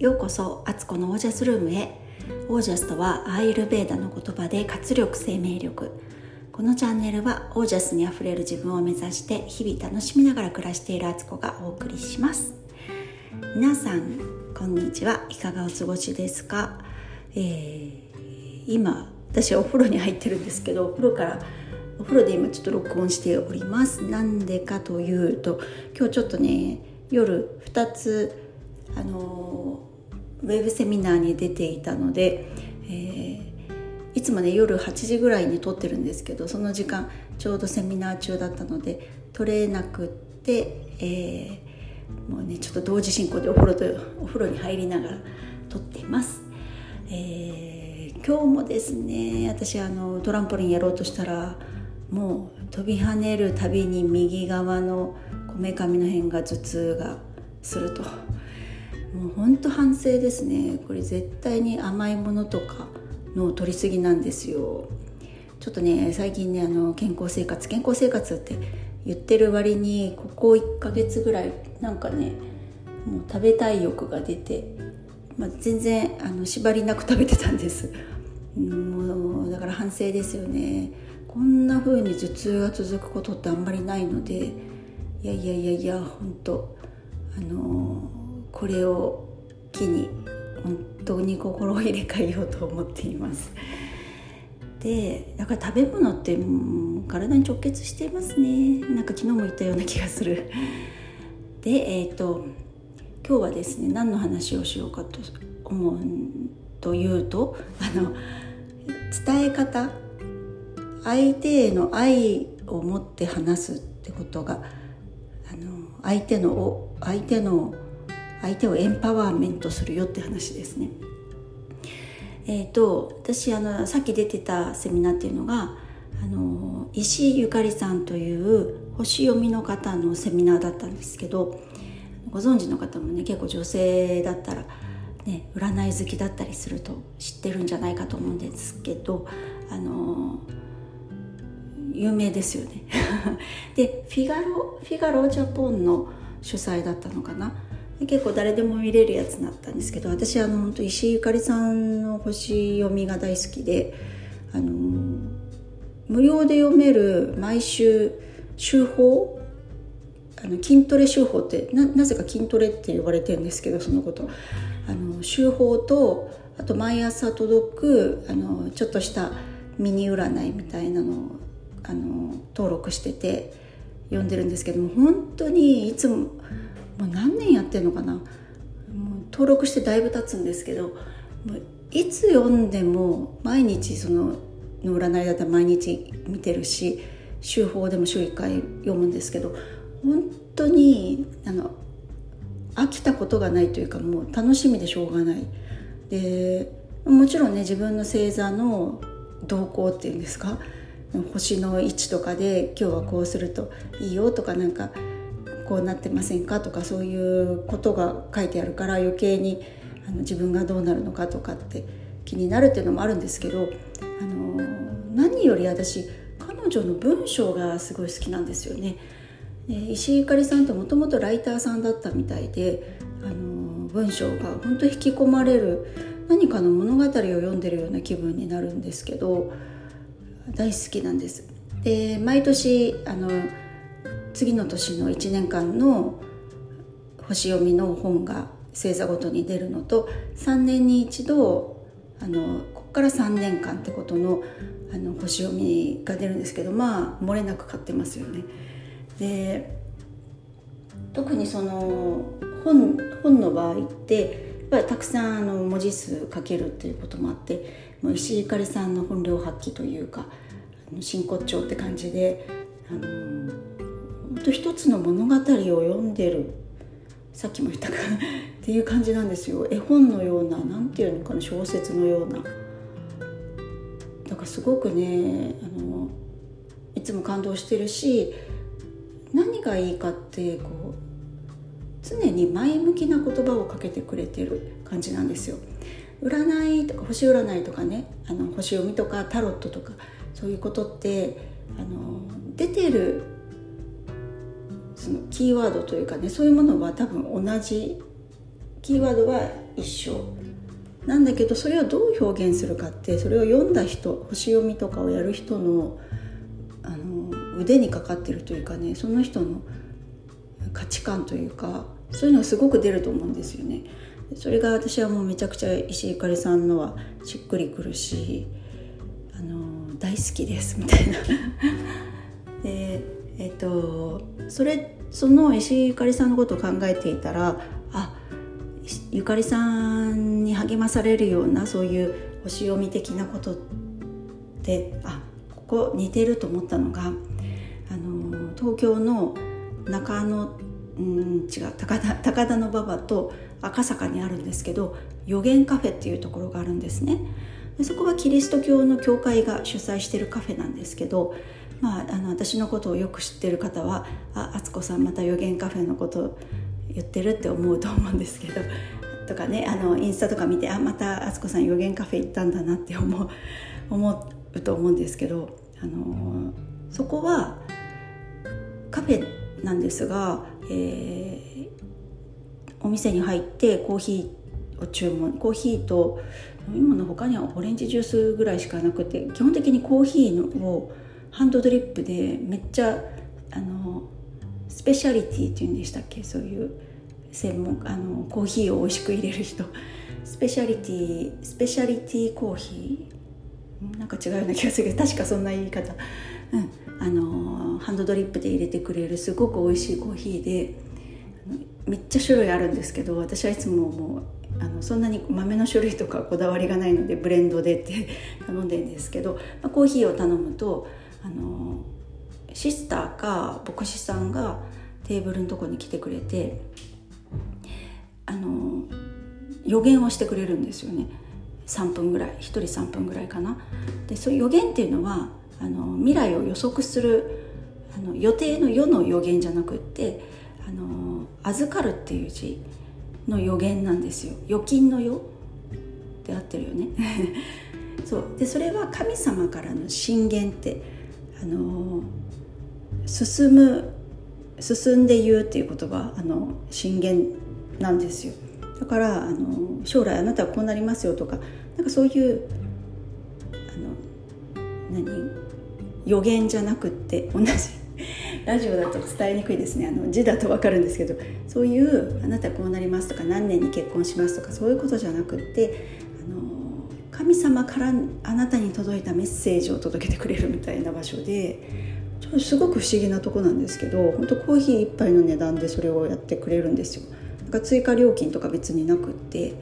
ようこそアツコのオージャスルームへ。オージャスとはアーユルヴェーダの言葉で活力、生命力。このチャンネルはオージャスにあふれる自分を目指して日々楽しみながら暮らしているアツコがお送りします。皆さんこんにちは、いかがお過ごしですか？今私お風呂に入ってるんですけど、お風呂で今ちょっと録音しております。なんでかというと、今日ちょっとね、夜2つウェブセミナーに出ていたので、いつもね夜8時ぐらいに撮ってるんですけど、その時間ちょうどセミナー中だったので撮れなくって、もうねちょっと同時進行でお風呂に入りながら撮っています。今日もですね、私トランポリンやろうとしたら、もう飛び跳ねるたびに右側のこめかみの辺が頭痛がすると、もう本当反省ですね。これ絶対に甘いものとかの取りすぎなんですよ。ちょっとね最近ね健康生活って言ってる割に、ここ1ヶ月ぐらいなんかね、もう食べたい欲が出て、全然縛りなく食べてたんです。もうだから反省ですよね。こんな風に頭痛が続くことってあんまりないので、いや本当これを機に本当に心を入れ替えようと思っています。で、だから食べ物って体に直結していますね。なんか昨日も言ったような気がする。で、今日はですね、何の話をしようかと思うというと、伝え方、相手への愛を持って話すってことが、相手をエンパワーメントするよって話ですね。私さっき出てたセミナーっていうのが、石井ゆかりさんという星読みの方のセミナーだったんですけど、ご存知の方もね、結構女性だったら、ね、占い好きだったりすると知ってるんじゃないかと思うんですけど、有名ですよね。で、フィガロジャポンの主催だったのかな。結構誰でも見れるやつだったんですけど、私本当石井ゆかりさんの星読みが大好きで、無料で読める毎週週報、筋トレ週報って なぜか筋トレって呼ばれてるんですけど、そのこと週報と、あと毎朝届くちょっとしたミニ占いみたいなのを登録してて読んでるんですけども、本当にいつももう何年やってんのかな、もう登録してだいぶ経つんですけど、もういつ読んでも毎日その占いだったら毎日見てるし、週報でも週1回読むんですけど、本当に飽きたことがないというか、もう楽しみでしょうがない。で、もちろんね、自分の星座の動向っていうんですか、星の位置とかで今日はこうするといいよとか、なんかこうなってませんかとか、そういうことが書いてあるから、余計に自分がどうなるのかとかって気になるっていうのもあるんですけど、何より私、彼女の文章がすごい好きなんですよね。石井ゆかりさんってもともとライターさんだったみたいで、文章が本当に引き込まれる、何かの物語を読んでるような気分になるんですけど、大好きなんです。で、毎年次の年の1年間の星読みの本が星座ごとに出るのと、3年に一度ここから3年間ってことの、星読みが出るんですけど、漏れなく買ってますよね。で、特にその本の場合ってやっぱりたくさん文字数かけるっていうこともあって、もう石井ゆかりさんの本領発揮というか、真骨頂って感じで、一つの物語を読んでる、さっきも言ったかっていう感じなんですよ。絵本のような、なんていうのかな、小説のような。だからすごくね、いつも感動してるし、何がいいかって、こう常に前向きな言葉をかけてくれてる感じなんですよ。占いとか星占いとかね、星読みとかタロットとか、そういうことって出てるそのキーワードというかね、そういうものは多分同じキーワードは一緒なんだけど、それをどう表現するかって、それを読んだ人、星読みとかをやる人の腕にかかってるというかね、その人の価値観というか、そういうのがすごく出ると思うんですよね。それが私はもうめちゃくちゃ石井ゆかりさんのはしっくりくるし、大好きですみたいなで、その石井ゆかりさんのことを考えていたら、あ、ゆかりさんに励まされるようなそういう星読み的なことって、あ、ここ似てると思ったのが、東京の中野、高田の馬場と赤坂にあるんですけど、予言カフェっていうところがあるんですね。でそこはキリスト教の教会が主催しているカフェなんですけど、私のことをよく知ってる方は、あ、敦子さんまた予言カフェのこと言ってるって思うと思うんですけどとかね、インスタとか見て、あ、また敦子さん予言カフェ行ったんだなって思うと思うんですけど、そこはカフェなんですが、お店に入ってコーヒーを注文、コーヒーと飲み物、他にはオレンジジュースぐらいしかなくて、基本的にコーヒーをハンドドリップで、めっちゃスペシャリティっていうんでしたっけ、そういう専門コーヒーを美味しく入れる人、スペシャリティコーヒー、なんか違うような気がするけど、確かそんな言い方、ハンドドリップで入れてくれるすごく美味しいコーヒーで、めっちゃ種類あるんですけど、私はいつももうそんなに豆の種類とかこだわりがないので、ブレンドでって頼んでるんですけど、コーヒーを頼むとシスターか牧師さんがテーブルのとこに来てくれて、予言をしてくれるんですよね。3分ぐらい、1人3分ぐらいかな。でそういう予言っていうのは未来を予測する予定の世の予言じゃなくって、預かるっていう字の予言なんですよ。預金の世って合ってるよねそうで、それは神様からの進言って、進んで言うっていう言葉、進言なんですよ。だから将来あなたはこうなりますよとか、なんかそういう予言じゃなくって、同じラジオだと伝えにくいですね、字だと分かるんですけど、そういうあなたこうなりますとか、何年に結婚しますとか、そういうことじゃなくって神様からあなたに届いたメッセージを届けてくれるみたいな場所で、ちょっとすごく不思議なとこなんですけど、本当コーヒー一杯の値段でそれをやってくれるんですよ。なんか追加料金とか別になくって、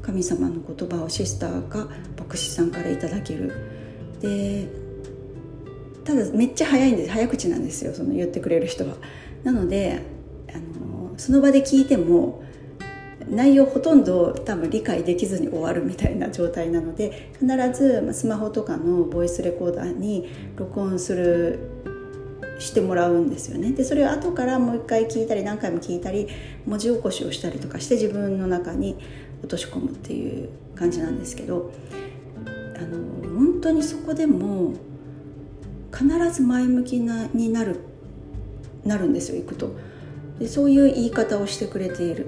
神様の言葉をシスターか牧師さんからいただける。でただめっちゃ早いんです、早口なんですよ、その言ってくれる人は。なのでその場で聞いても内容ほとんど多分理解できずに終わるみたいな状態なので、必ずスマホとかのボイスレコーダーに録音してもらうんですよね。でそれを後からもう一回聞いたり、何回も聞いたり、文字起こしをしたりとかして自分の中に落とし込むっていう感じなんですけど、本当にそこでも必ず前向きになるんですよ、行くと。でそういう言い方をしてくれている。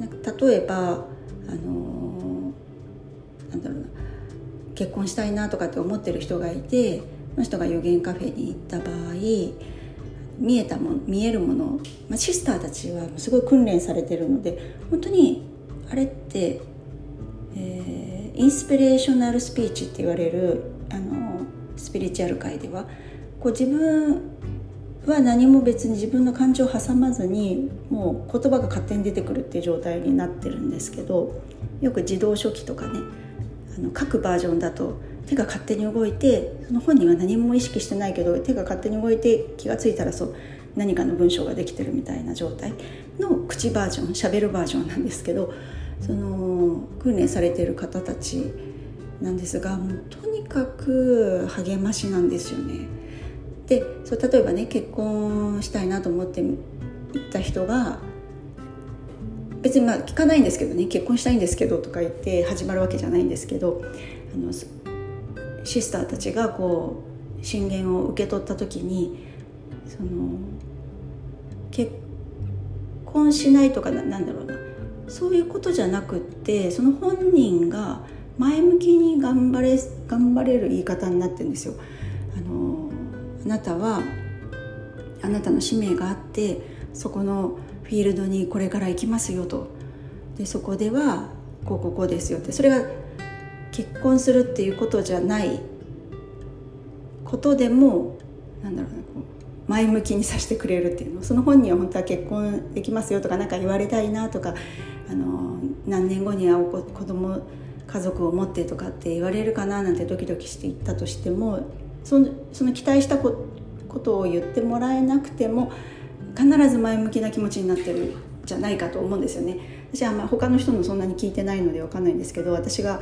例えばなんだろうな、結婚したいなとかって思ってる人がいて、その人が予言カフェに行った場合、見えるもの、シスターたちはすごい訓練されてるので、本当にあれって、インスピレーショナルスピーチって言われるスピリチュアル界では、こう自分は何も別に自分の感情を挟まずに、もう言葉が勝手に出てくるっていう状態になってるんですけど、よく自動書記とかね、各バージョンだと手が勝手に動いて、その本人は何も意識してないけど手が勝手に動いて、気がついたらそう何かの文章ができてるみたいな状態の口バージョン、喋るバージョンなんですけど、その訓練されている方たちなんですが、もうとにかく励ましなんですよね。でそう例えばね、結婚したいなと思って行った人が、別に聞かないんですけどね、結婚したいんですけどとか言って始まるわけじゃないんですけど、シスターたちがこう進言を受け取った時に、結婚しないとか、なんだろうな、そういうことじゃなくって、その本人が前向きに頑張れる言い方になってるんですよ。あなたはあなたの使命があって、そこのフィールドにこれから行きますよと。でそこではこうこうこうですよって、それが結婚するっていうことじゃないことでも、なんだろうな、こう前向きにさせてくれるっていうの。その本人は本当は結婚できますよとか、なんか言われたいなとか、何年後には子供家族を持ってとかって言われるかななんてドキドキしていったとしても、その期待したことを言ってもらえなくても必ず前向きな気持ちになってるじゃないかと思うんですよね。私は他の人のそんなに聞いてないので分かんないんですけど、私が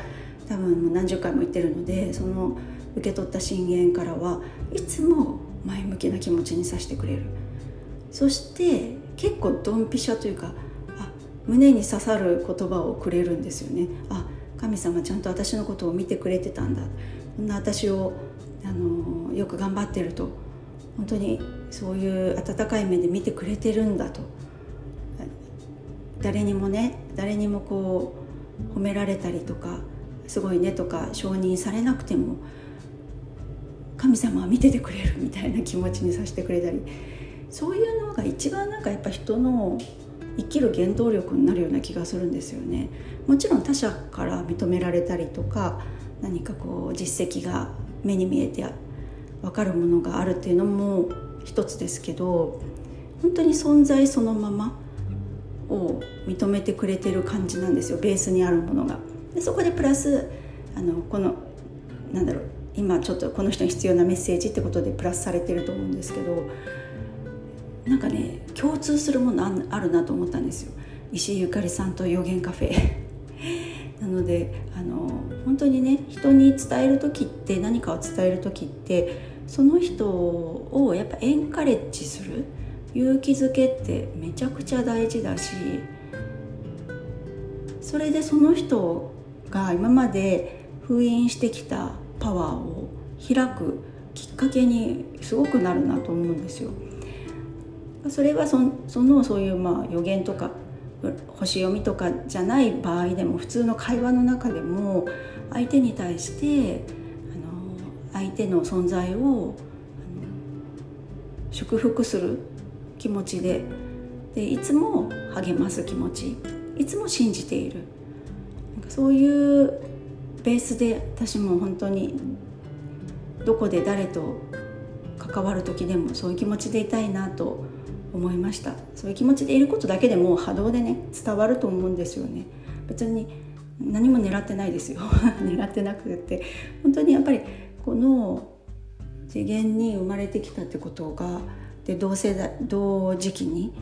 多分もう何十回も言ってるので、その受け取った信言からはいつも前向きな気持ちにさせてくれる。そして結構ドンピシャというか、胸に刺さる言葉をくれるんですよね。神様ちゃんと私のことを見てくれてたんだ、こんな私をよく頑張ってると、本当にそういう温かい目で見てくれてるんだと。誰にもこう褒められたりとか、すごいねとか承認されなくても、神様は見ててくれるみたいな気持ちにさせてくれたり、そういうのが一番なんかやっぱ人の生きる原動力になるような気がするんですよね。もちろん他者から認められたりとか、何かこう実績が目に見えて分かるものがあるっていうのも一つですけど、本当に存在そのままを認めてくれてる感じなんですよ、ベースにあるものが。でそこでプラスこのなんだろう、今ちょっとこの人に必要なメッセージってことでプラスされてると思うんですけど、なんかね、共通するものあるなと思ったんですよ、石井ゆかりさんと予言カフェなので本当にね、人に伝える時って、何かを伝える時って、その人をやっぱエンカレッジする、勇気づけってめちゃくちゃ大事だし、それでその人が今まで封印してきたパワーを開くきっかけにすごくなるなと思うんですよ。それはそういう予言とか星読みとかじゃない場合でも、普通の会話の中でも相手に対して相手の存在を祝福する気持ち でいつも励ます気持ち、いつも信じている、なんかそういうベースで、私も本当にどこで誰と関わる時でもそういう気持ちでいたいなと思いました。そういう気持ちでいることだけでも波動でね、伝わると思うんですよね。別に何も狙ってないですよ狙ってなくて、本当にやっぱりこの次元に生まれてきたってことが、で同時期に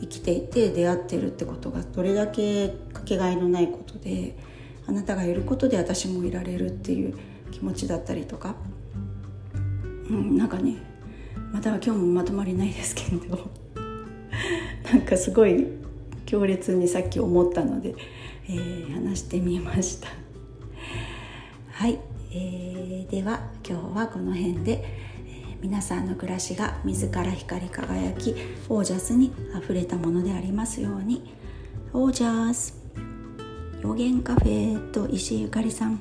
生きていて出会ってるってことが、どれだけかけがえのないことで、あなたがいることで私もいられるっていう気持ちだったりとか、なんかね、また今日もまとまりないですけどなんかすごい強烈にさっき思ったので、話してみましたはい、では今日はこの辺で、皆さんの暮らしが自ら光り輝きオージャスにあふれたものでありますように。オージャス予言カフェと石井ゆかりさん。